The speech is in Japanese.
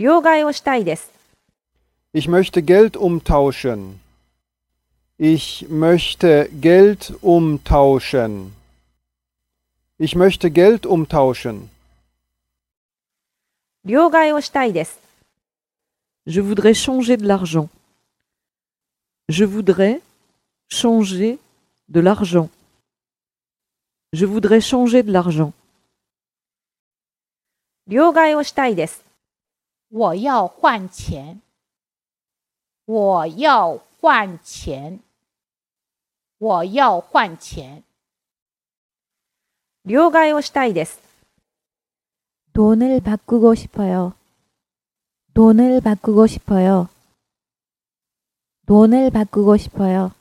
両替をしたいです。Ich möchte Geld umtauschen. Ich möchte Geld umtauschen. Ich möchte Geld umtauschen. 両替をしたいです。Je voudrais changer de l'argent. Je voudrais changer de l'argent. Je voudrais changer de l'argent. 両替をしたいです。我要换钱。我要换钱。我要换钱。両替をしたいです。돈을 바꾸고 싶어요. 돈을 바꾸고 싶어요. 돈을 바꾸고 싶어요.